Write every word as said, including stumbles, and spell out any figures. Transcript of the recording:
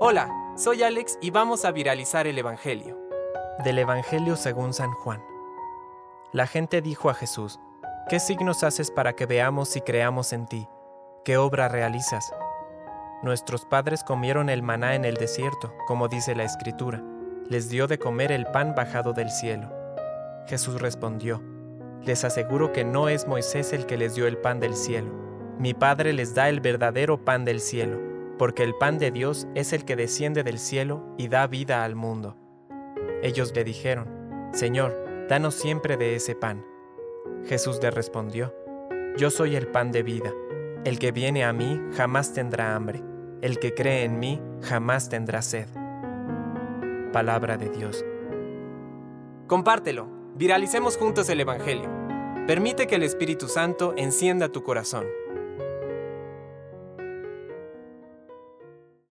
Hola, soy Alex y vamos a viralizar el Evangelio. Del Evangelio según San Juan. La gente dijo a Jesús: ¿Qué signos haces para que veamos y creamos en ti? ¿Qué obra realizas? Nuestros padres comieron el maná en el desierto, como dice la Escritura. Les dio de comer el pan bajado del cielo. Jesús respondió: Les aseguro que no es Moisés el que les dio el pan del cielo. Mi Padre les da el verdadero pan del cielo, porque el pan de Dios es el que desciende del cielo y da vida al mundo. Ellos le dijeron: Señor, danos siempre de ese pan. Jesús le respondió: Yo soy el pan de vida. El que viene a mí jamás tendrá hambre. El que cree en mí jamás tendrá sed. Palabra de Dios. Compártelo. Viralicemos juntos el Evangelio. Permite que el Espíritu Santo encienda tu corazón.